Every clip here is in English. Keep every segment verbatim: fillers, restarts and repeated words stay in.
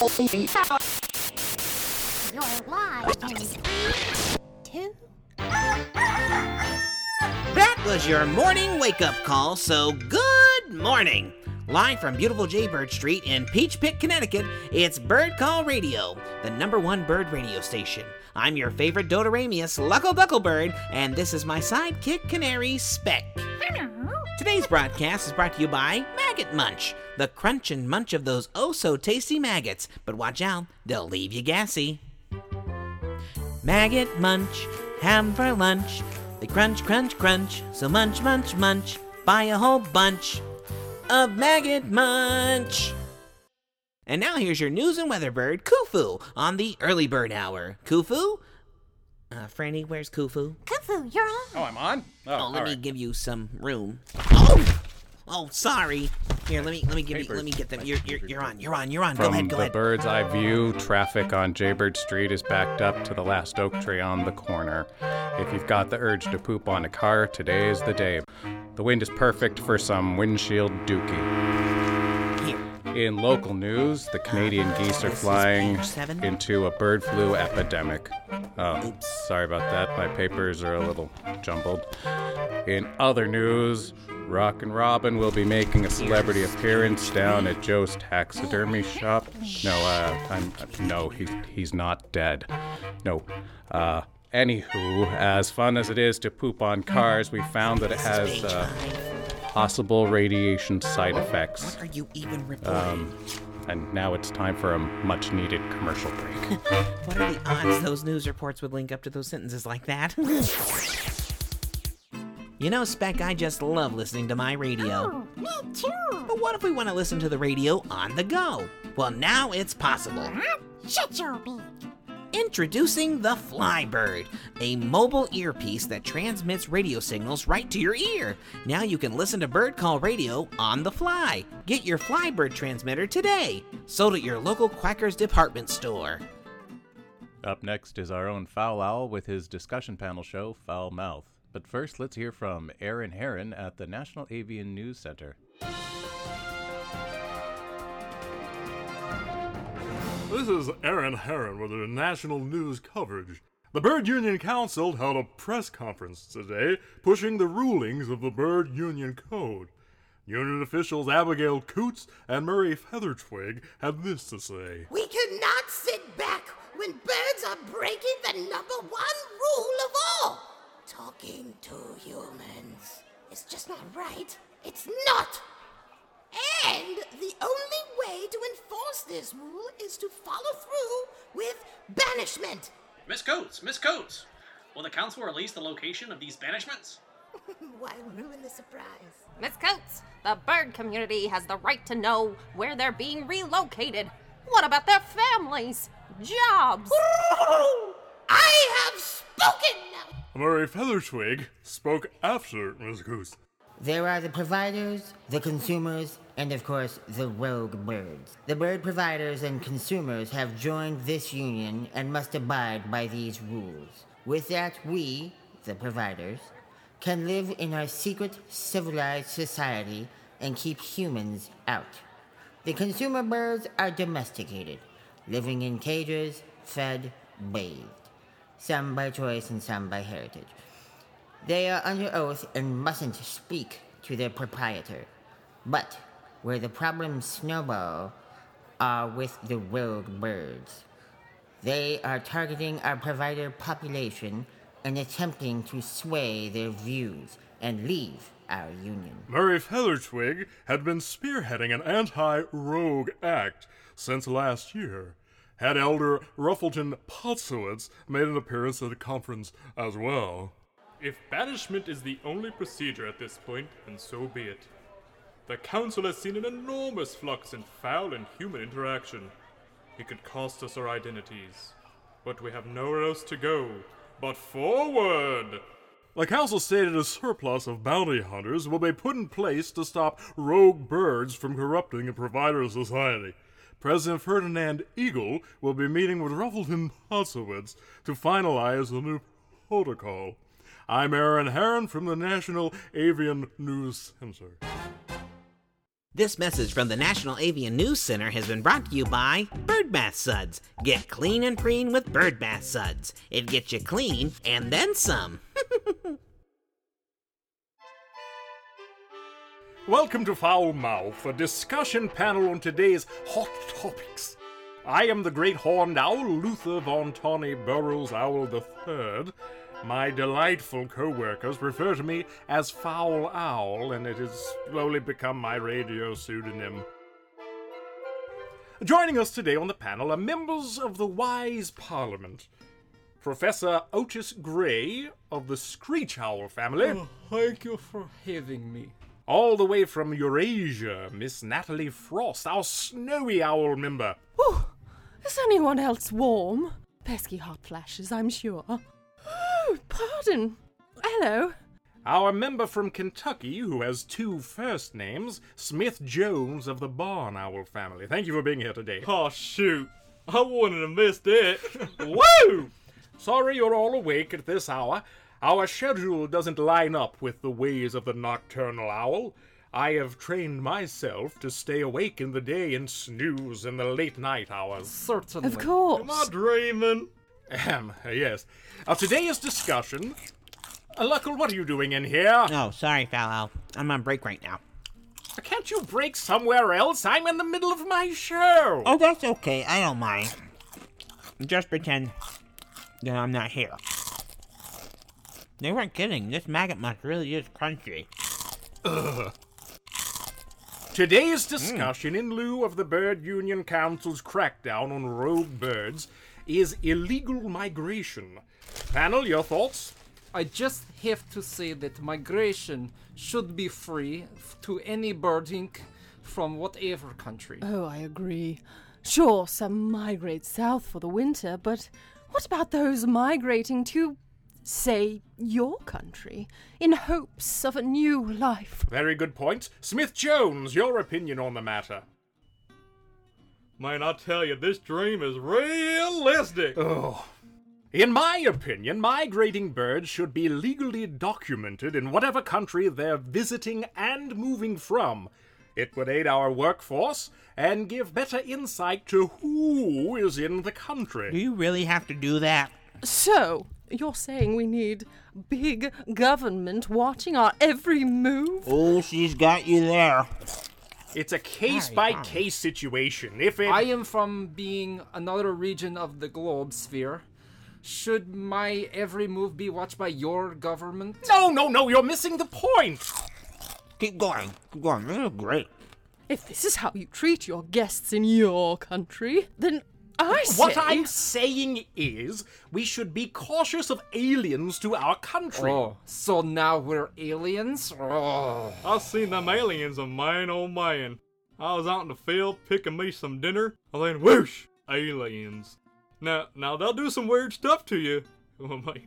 You're live two. That was your morning wake-up call, so good morning. Live from beautiful Jaybird Street in Peach Pit, Connecticut, it's Bird Call Radio, the number one bird radio station. I'm your favorite Dodoramius, Luckle Bucklebird, and this is my sidekick canary, Speck. Hello. Today's broadcast is brought to you by Maggot Munch, the crunch and munch of those oh-so-tasty maggots. But watch out, they'll leave you gassy. Maggot Munch, ham for lunch. They crunch, crunch, crunch, so munch, munch, munch. Buy a whole bunch of Maggot Munch. And now here's your news and weather bird, Khufu, on the early bird hour. Khufu? Uh, Franny, where's Khufu? Khufu, you're on. Oh, I'm on? Oh, oh let me right. give you some room. Oh! Oh, sorry. Here, let me let me give hey, you, let me get them. You're, you're you're on. You're on. You're on. Go From ahead. Go ahead. From the bird's eye view, traffic on Jaybird Street is backed up to the last oak tree on the corner. If you've got the urge to poop on a car, today is the day. The wind is perfect for some windshield dookie. Here. In local news, the Canadian uh, geese are flying into a bird flu epidemic. Oh, Oops. Sorry about that. My papers are a little jumbled. In other news, Rock and Robin will be making a celebrity appearance down at Joe's taxidermy shop. No, uh, I'm, no, he's, he's not dead. No, uh, anywho, as fun as it is to poop on cars, we found that it has, uh, possible radiation side effects. What are you even reporting? Um, and now it's time for a much-needed commercial break. What are the odds those news reports would link up to those sentences like that? You know, Speck, I just love listening to my radio. Oh, me too. But what if we want to listen to the radio on the go? Well, now it's possible. Huh? Shut your beak. Introducing the Flybird, a mobile earpiece that transmits radio signals right to your ear. Now you can listen to Bird Call Radio on the fly. Get your Flybird transmitter today. Sold at your local Quackers department store. Up next is our own Foul Owl with his discussion panel show, Foul Mouth. But first, let's hear from Aaron Heron at the National Avian News Center. This is Aaron Heron with the national news coverage. The Bird Union Council held a press conference today pushing the rulings of the Bird Union Code. Union officials Abigail Coots and Murray Feathertwig have this to say. We cannot sit back when birds are breaking the number one rule of all. Talking to humans. It's just not right. It's not. And the only way to enforce this rule is to follow through with banishment. Miss Coates, Miss Coates, will the council release the location of these banishments? Why ruin the surprise? Miss Coates, the bird community has the right to know where they're being relocated. What about their families? Jobs? I have spoken! Murray Feathertwig spoke after Miz Goose. There are the providers, the consumers, and of course, the rogue birds. The bird providers and consumers have joined this union and must abide by these rules. With that, we, the providers, can live in our secret, civilized society and keep humans out. The consumer birds are domesticated, living in cages, fed, bathed. Some by choice and some by heritage. They are under oath and mustn't speak to their proprietor. But where the problems snowball are with the rogue birds. They are targeting our provider population and attempting to sway their views and leave our union. Murray Feathertwig had been spearheading an anti-rogue act since last year. Had Elder Ruffleton Pottsowitz made an appearance at a conference as well. If banishment is the only procedure at this point, then so be it. The council has seen an enormous flux in fowl and human interaction. It could cost us our identities. But we have nowhere else to go but forward! The council stated a surplus of bounty hunters will be put in place to stop rogue birds from corrupting a provider society. President Ferdinand Eagle will be meeting with Ruffleton Pottsowitz to finalize the new protocol. I'm Aaron Heron from the National Avian News Center. This message from the National Avian News Center has been brought to you by Birdbath Suds. Get clean and preen with Birdbath Suds. It gets you clean and then some. Welcome to Foul Mouth, a discussion panel on today's hot topics. I am the great horned owl, Luther von Tawny Burroughs Owl the third. My delightful co-workers refer to me as Foul Owl, and it has slowly become my radio pseudonym. Joining us today on the panel are members of the Wise Parliament. Professor Otis Gray of the Screech Owl family. Oh, thank you for having me. All the way from Eurasia, Miss Natalie Frost, our snowy owl member. Ooh, is anyone else warm? Pesky hot flashes, I'm sure. Oh, pardon. Hello. Our member from Kentucky, who has two first names, Smith Jones of the Barn Owl family. Thank you for being here today. Oh, shoot. I wouldn't have missed it. Woo! Sorry you're all awake at this hour. Our schedule doesn't line up with the ways of the nocturnal owl. I have trained myself to stay awake in the day and snooze in the late night hours. Certainly. Of course. Am I dreaming? Ahem, yes. Our today's discussion... Uh, Luckle, what are you doing in here? Oh, sorry, Foul Owl. I'm on break right now. Can't you break somewhere else? I'm in the middle of my show. Oh, that's okay. I don't mind. Just pretend that I'm not here. They weren't kidding. This maggot munch really is crunchy. Ugh. Today's discussion, mm. in lieu of the Bird Union Council's crackdown on rogue birds, is illegal migration. Panel, your thoughts? I just have to say that migration should be free to any birding from whatever country. Oh, I agree. Sure, some migrate south for the winter, but what about those migrating to... say, your country, in hopes of a new life. Very good point. Smith Jones, your opinion on the matter. Man, I tell you, this dream is realistic. Oh. In my opinion, migrating birds should be legally documented in whatever country they're visiting and moving from. It would aid our workforce and give better insight to who is in the country. Do you really have to do that? So... you're saying we need big government watching our every move? Oh, she's got you there. It's a case-by-case situation. If it... I am from being another region of the globe sphere. Should my every move be watched by your government? No, no, no, you're missing the point. Keep going. Keep going. This is great. If this is how you treat your guests in your country, then... I say. What I'm saying is, we should be cautious of aliens to our country. Oh, so now we're aliens? Oh. I've seen them aliens, a man, oh man. I was out in the field picking me some dinner, and then whoosh, aliens. Now, now they'll do some weird stuff to you,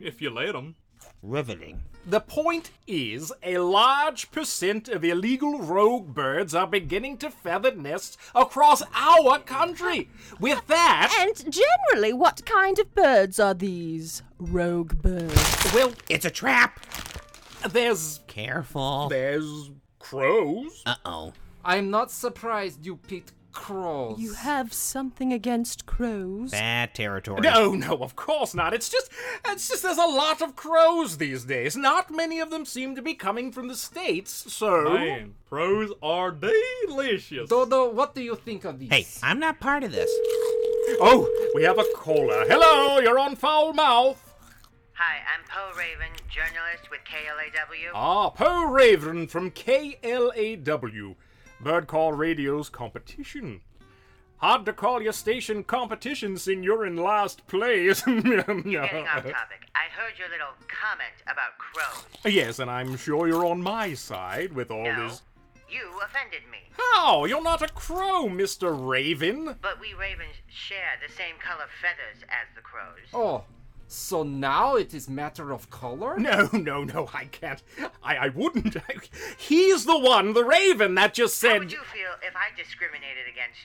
if you let them. Riveting. The point is, a large percent of illegal rogue birds are beginning to feather nests across our country. With that... And generally, what kind of birds are these rogue birds? Well, it's a trap. There's... Careful. There's crows. Uh-oh. I'm not surprised you picked crows. You have something against crows? Bad territory. No, no, of course not. It's just, it's just there's a lot of crows these days. Not many of them seem to be coming from the States, so... Man, crows are delicious. Dodo, what do you think of these? Hey, I'm not part of this. Oh, we have a caller. Hello, you're on Foul Mouth. Hi, I'm Poe Raven, journalist with K L A W. Ah, Poe Raven from K L A W. Bird Call Radio's competition. Hard to call your station competition, since you're in last place. Getting off topic, I heard your little comment about crows. Yes, and I'm sure you're on my side with all no, this... you offended me. How? You're not a crow, Mister Raven. But we ravens share the same color feathers as the crows. Oh, so now it is matter of color? No, no, no, I can't. I, I wouldn't. I, he's the one, the raven, that just said... How would you feel if I discriminated against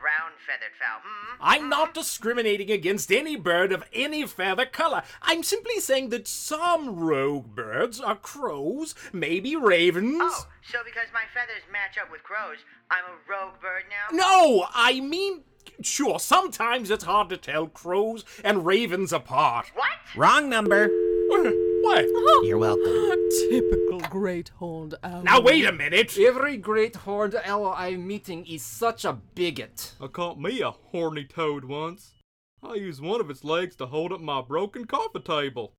brown-feathered fowl, hmm? I'm not discriminating against any bird of any feather color. I'm simply saying that some rogue birds are crows, maybe ravens. Oh, so because my feathers match up with crows, I'm a rogue bird now? No, I mean... Sure, sometimes it's hard to tell crows and ravens apart. What? Wrong number. What? You're welcome. Typical great horned owl. Now wait a minute. Every great horned owl I'm meeting is such a bigot. I caught me a horny toad once. I used one of its legs to hold up my broken coffee table.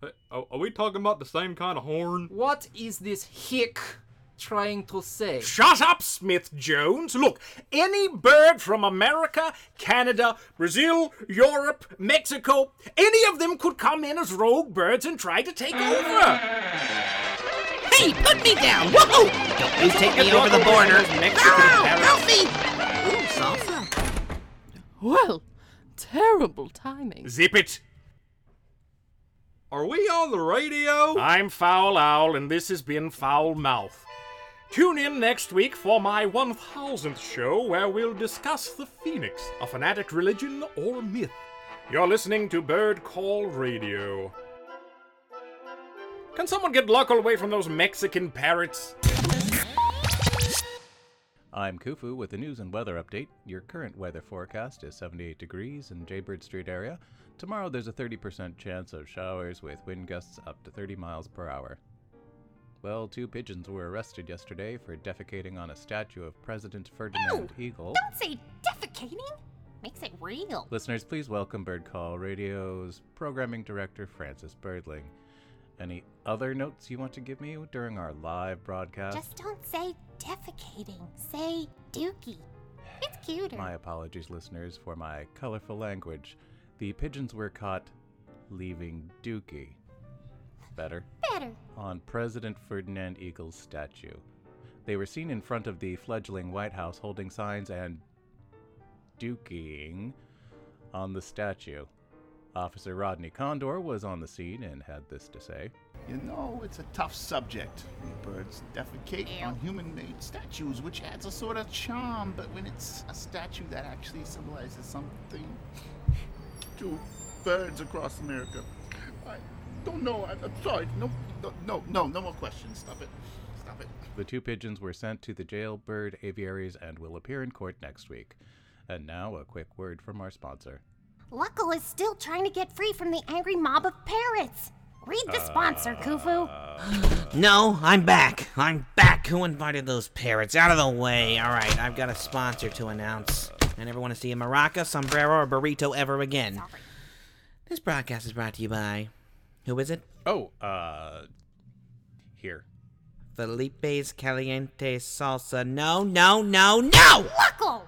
Hey, are we talking about the same kind of horn? What is this hick trying to say? Shut up, Smith Jones. Look, any bird from America, Canada, Brazil, Europe, Mexico, any of them could come in as rogue birds and try to take over. Hey, put me down! Whoa! Don't please take me over the border. Mexican parrots. Help me! Ooh, salsa. Well, terrible timing. Zip it. Are we on the radio? I'm Foul Owl, and this has been Foul Mouth. Tune in next week for my one thousandth show, where we'll discuss the phoenix, a fanatic religion or myth. You're listening to Bird Call Radio. Can someone get Luckle away from those Mexican parrots? I'm Khufu with the news and weather update. Your current weather forecast is seventy-eight degrees in Jaybird Street area. Tomorrow there's a thirty percent chance of showers with wind gusts up to thirty miles per hour. Well, two pigeons were arrested yesterday for defecating on a statue of President Ferdinand Ew, Eagle. Don't say defecating! Makes it real. Listeners, please welcome Bird Call Radio's programming director, Francis Birdling. Any other notes you want to give me during our live broadcast? Just don't say defecating. Say dookie. It's cuter. My apologies, listeners, for my colorful language. The pigeons were caught leaving dookie. Better. Better. On President Ferdinand Eagle's statue. They were seen in front of the fledgling White House holding signs and dukeying on the statue. Officer Rodney Condor was on the scene and had this to say. You know, it's a tough subject. We birds defecate on human-made statues, which adds a sort of charm, but when it's a statue that actually symbolizes something to birds across America, I... Don't know. I'm, I'm sorry. No, no, no, no more questions. Stop it. Stop it. The two pigeons were sent to the jailbird aviaries and will appear in court next week. And now a quick word from our sponsor. Luckle is still trying to get free from the angry mob of parrots. Read the uh, sponsor, Khufu. Uh, no, I'm back. I'm back. Who invited those parrots? Out of the way. All right, I've got a sponsor to announce. I never want to see a maraca, sombrero, or burrito ever again. Sorry. This broadcast is brought to you by... Who is it? Oh, uh, here. Felipe's Caliente Salsa. No, no, no, no! Luckle!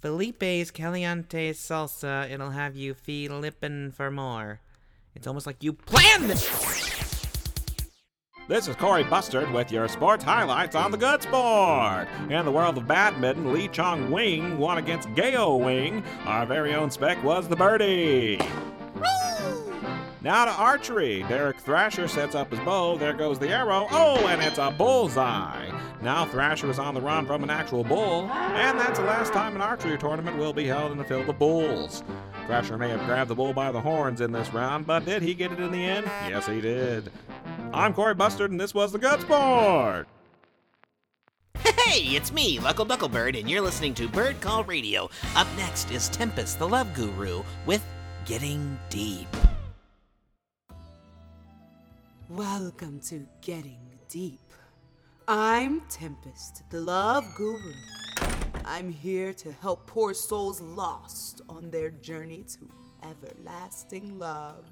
Felipe's Caliente Salsa. It'll have you fee-lippin' for more. It's almost like you planned this! This is Cory Bustard with your sports highlights on the Good Sport. In the world of badminton, Lee Chong Wing won against Gao Wing. Our very own Spec was the birdie. Whee! Now to archery. Derek Thrasher sets up his bow. There goes the arrow. Oh, and it's a bullseye. Now Thrasher is on the run from an actual bull, and that's the last time an archery tournament will be held in a field of bulls. Thrasher may have grabbed the bull by the horns in this round, but did he get it in the end? Yes, he did. I'm Cory Bustard, and this was The Good Sport. Hey, it's me, Luckle Bucklebird, and you're listening to Bird Call Radio. Up next is Tempest, the Love Guru, with Getting Deep. Welcome to Getting Deep. I'm Tempest, the Love Guru. I'm here to help poor souls lost on their journey to everlasting love.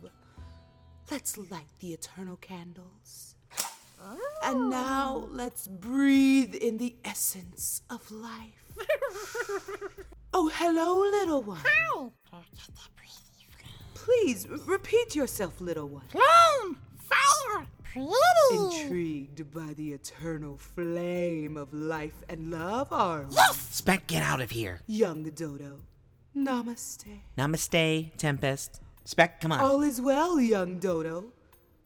Let's light the eternal candles. Oh. And now let's breathe in the essence of life. Oh, hello, little one. How? Please, r- repeat yourself, little one. Clown! Fire! Pretty! Intrigued by the eternal flame of life and love, are we? Yes! Spec, get out of here. Young Dodo, namaste. Namaste, Tempest. Spec, come on. All is well, young Dodo.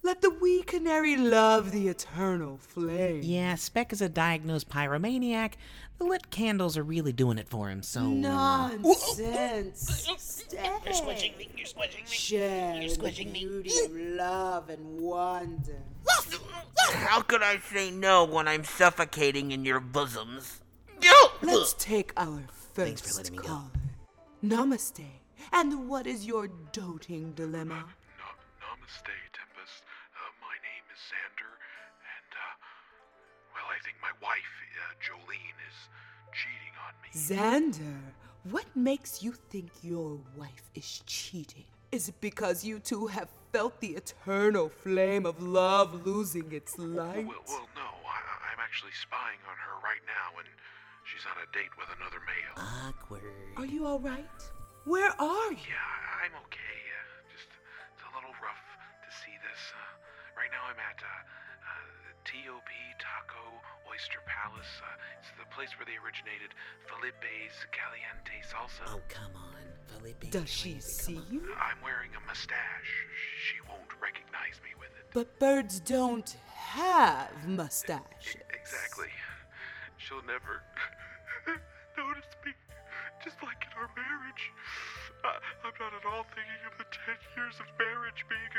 Let the wee canary love the eternal flame. Yeah, Speck is a diagnosed pyromaniac. The lit candles are really doing it for him, so... Nonsense! Stay! You're squishing me, you're squishing me. Share you're squishing the beauty me. Of love and wonder. How could I say no when I'm suffocating in your bosoms? Let's take our first call. Namaste. And what is your doting dilemma? Uh, no, namaste, Tempest. Uh, my name is Xander, and, uh, well, I think my wife, uh, Jolene, is cheating on me. Xander, what makes you think your wife is cheating? Is it because you two have felt the eternal flame of love losing its light? Well, well, well no. I, I'm actually spying on her right now, and she's on a date with another male. Awkward. Are you all right? Where are you? Yeah, I'm okay. Uh, just, it's a little rough to see this. Uh, right now I'm at uh, uh, T O P Taco Oyster Palace. Uh, it's the place where they originated Felipe's Caliente Salsa. Oh, come on, Felipe. Does she see you? I'm wearing a mustache. She won't recognize me with it. But birds don't have mustaches. E- exactly. She'll never notice me. Just like in our marriage. Uh, I'm not at all thinking of the ten years of marriage being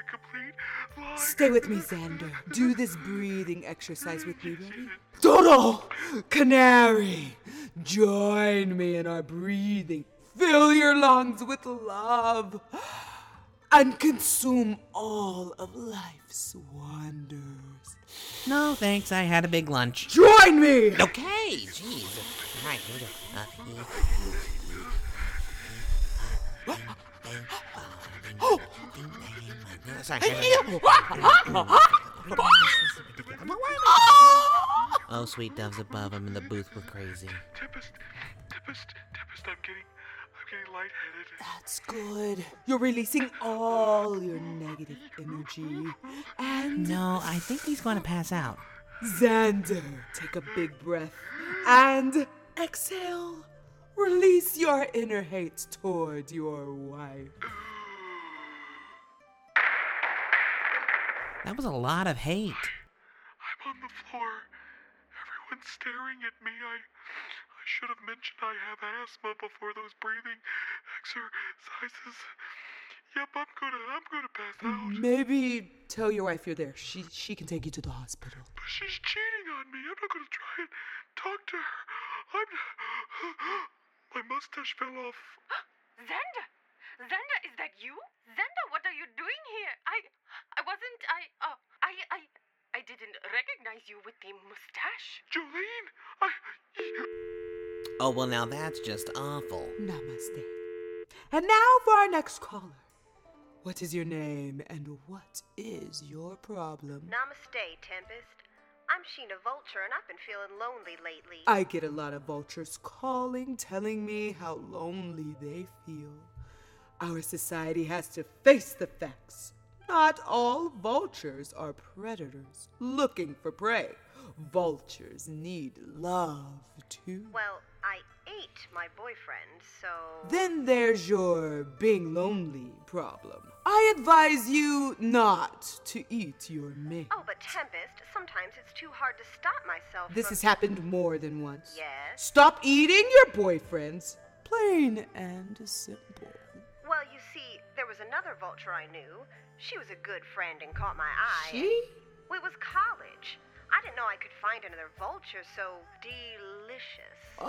a complete lie. Stay with me, Xander. Do this breathing exercise with me, ready? Dodo! Canary! Join me in our breathing. Fill your lungs with love. And consume all of life's wonders. No, thanks. I had a big lunch. Join me! Okay, jeez. All right, here we go. What? Oh! Oh, sweet doves above him in the booth were crazy. Tempest, Tempest, Tempest, I'm getting, I'm getting lightheaded. That's good. You're releasing all your negative energy. And no, I think he's going to pass out. Xander, take a big breath and exhale. Release your inner hate toward your wife. That was a lot of hate. I, I'm on the floor. Everyone's staring at me. I, I should have mentioned I have asthma before those breathing exercises. Yep, I'm gonna, I'm gonna pass out. Maybe tell your wife you're there. She, she can take you to the hospital. But she's cheating on me. I'm not gonna try and talk to her. I'm my mustache fell off. Zenda! Zenda, is that you? Zenda, what are you doing here? I, I wasn't, I, uh, I, I, I didn't recognize you with the mustache. Jolene, I... Oh, well, now that's just awful. Namaste. And now for our next caller. What is your name and what is your problem? Namaste, Tempest. I'm Sheena Vulture, and I've been feeling lonely lately. I get a lot of vultures calling, telling me how lonely they feel. Our society has to face the facts. Not all vultures are predators looking for prey. Vultures need love, too. Well, I ate my boyfriend, so... Then there's your being lonely problem. I advise you not to eat your mate. Oh, but Tempest, sometimes it's too hard to stop myself This from... has happened more than once. Yes? Stop eating your boyfriends. Plain and simple. Well, you see, there was another vulture I knew. She was a good friend and caught my eye. She? Well, it was college. I didn't know I could find another vulture so delicious. Oh,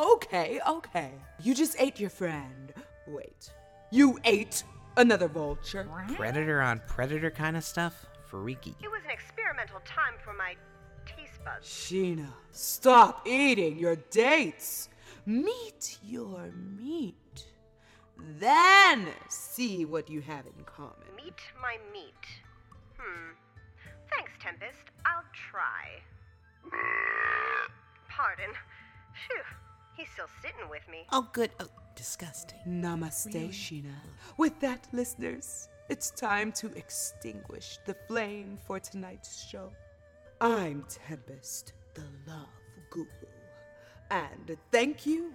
uh, okay, okay. You just ate your friend. Wait, you ate another vulture? What? Predator on predator kind of stuff? Freaky. It was an experimental time for my taste buds. Sheena, stop eating your dates. Meet your meat. Then see what you have in common. Meet my meat. Hmm. Thanks, Tempest. I'll try. Pardon. Phew. He's still sitting with me. Oh, good. Oh, disgusting. Namaste, really? Sheena. With that, listeners, it's time to extinguish the flame for tonight's show. I'm Tempest, the love guru. And thank you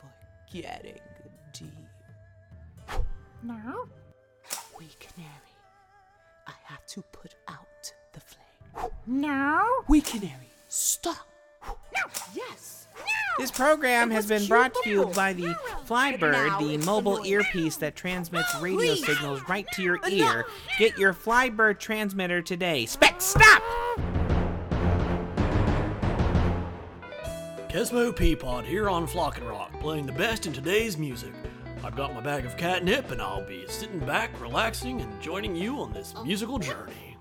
for getting deep. No. We canary. I have to put out the flame. No. We canary, stop. No. Yes. No. This program has been brought to you by the Flybird, the mobile earpiece that transmits radio signals right to your ear. Get your Flybird transmitter today. Spec, stop! Kesmo Peapod here on Flock and Rock, playing the best in today's music. I've got my bag of catnip, and I'll be sitting back, relaxing, and joining you on this musical journey.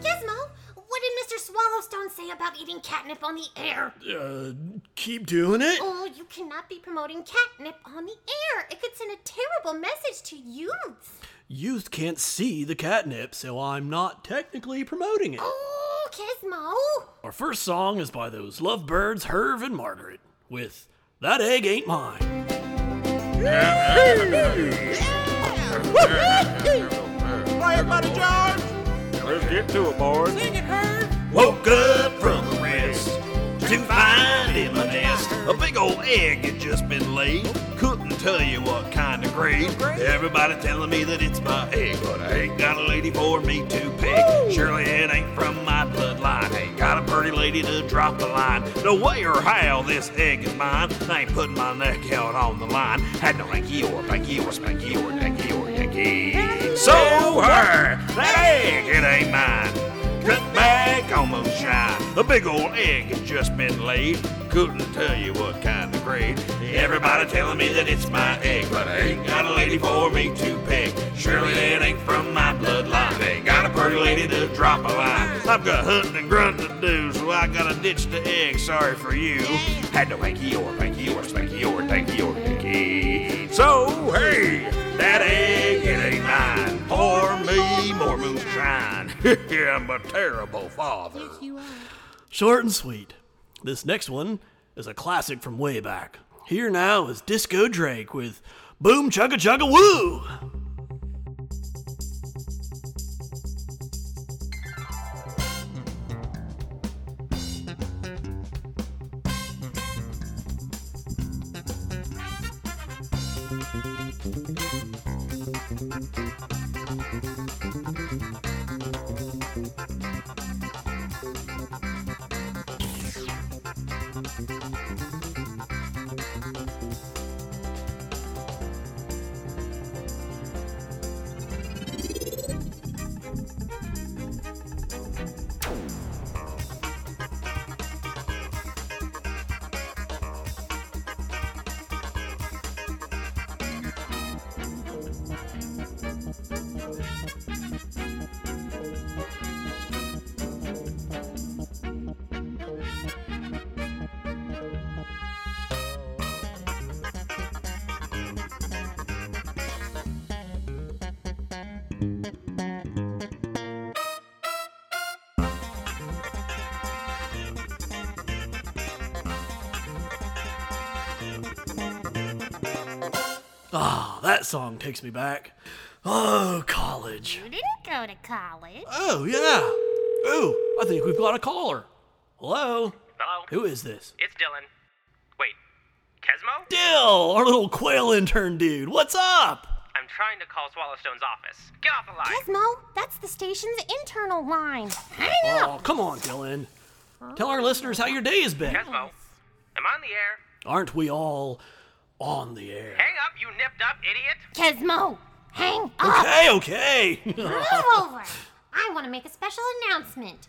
Kesmo, what did Mister Swallowstone say about eating catnip on the air? Uh, keep doing it. Oh, you cannot be promoting catnip on the air. It could send a terrible message to youths. Youth can't see the catnip, so I'm not technically promoting it. Oh, Kesmo. Our first song is by those lovebirds, Herve and Margaret, with That Egg Ain't Mine. Play it, buddy George. Let's get to it, boys. Sing it, Herve. Woke up from a rest to find in my nest a big old egg had just been laid. Couldn't tell you what kind of grade. Everybody telling me that it's my egg, but I ain't got a lady for me to pick. Surely it ain't from my bloodline. Ain't got a pretty lady to drop the line. No way or how this egg is mine. I ain't putting my neck out on the line. Had no hanky or panky or spanky or danky or yanky. So her, that egg, it ain't mine. Cut back, almost shy. A big old egg has just been laid. Couldn't tell you what kind of grade. Everybody telling me that it's my egg, but I ain't got a lady for me to pick. Surely that ain't from my bloodline. Ain't got a pretty lady to drop a line. I've got hunting and grunting to do, so I gotta ditch the egg. Sorry for you. Had no hanky or panky or spanky or danky or dinky. So hey, that egg it ain't mine. Pour me more moonshine. I'm a terrible father. Yes, you are. Short and sweet. This next one is a classic from way back. Here now is Disco Drake with Boom Chugga Chugga Woo! Ah, that song takes me back. Oh, college. You didn't go to college. Oh, yeah. Oh, I think we've got a caller. Hello? Hello? Who is this? It's Dylan. Wait, Kesmo? Dill, our little quail intern dude. What's up? I'm trying to call Swallowstone's office. Get off the line. Kesmo, that's the station's internal line. Hang up. Oh, come on, Dylan. Tell our listeners how your day has been. Kesmo, I'm on the air. Aren't we all... on the air. Hang up, you nipped up, idiot! Kesmo, hang up! Okay, okay! Come over. I want to make a special announcement.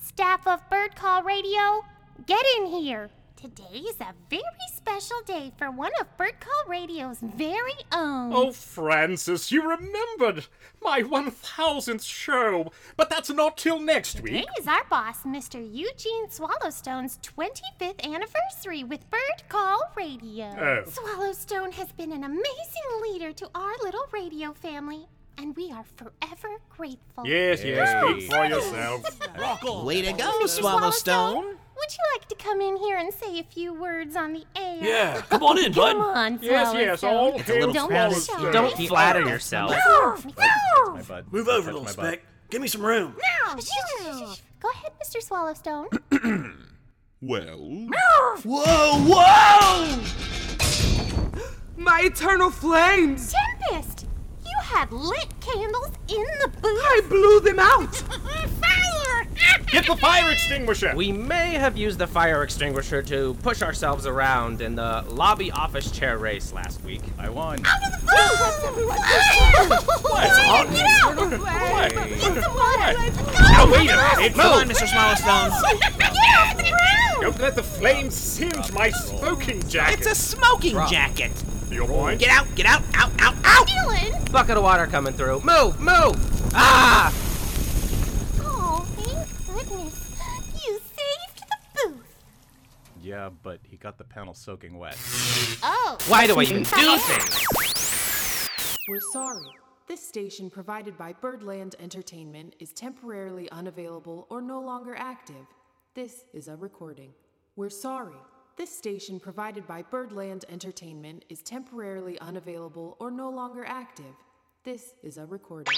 Staff of Bird Call Radio, get in here. Today is a very special day for one of Bird Call Radio's very own. Oh, Francis, you remembered! My one thousandth show! But that's not till next Today week. Today is our boss, Mister Eugene Swallowstone's twenty-fifth anniversary with Bird Call Radio. Oh. Swallowstone has been an amazing leader to our little radio family, and we are forever grateful. Yes, yes, speak yes. for yourself. Rock on. Way to go, Mister Swallowstone! Would you like to come in here and say a few words on the air? Yeah, come on in, bud. Come on, yes, yes, all hail Swallowstone. Don't flatter yourself. No, no. no. Move over, little speck. Give me some room. No. Go ahead, Mister Swallowstone. Well. No. Whoa, whoa! My eternal flames! Tempest, you had lit candles in the booth. I blew them out. Fire! Get the fire extinguisher. We may have used the fire extinguisher to push ourselves around in the lobby office chair race last week. I won. Out of the booth! What's on? Get out! Get some water! Now wait a minute! Come on, Mister Swallowstone. Get off the ground! Don't let the flames singe my smoking jacket. It's a smoking jacket. Your point. Get out! Get out! Out! Out! Out! Dylan! Bucket of water coming through. Move! Move! Ah! Oh, thank goodness! You saved the booth. Yeah, but he got the panel soaking wet. Oh! Why do I even do things? We're sorry. This station, provided by Birdland Entertainment, is temporarily unavailable or no longer active. This is a recording. We're sorry. This station, provided by Birdland Entertainment, is temporarily unavailable or no longer active. This is a recording.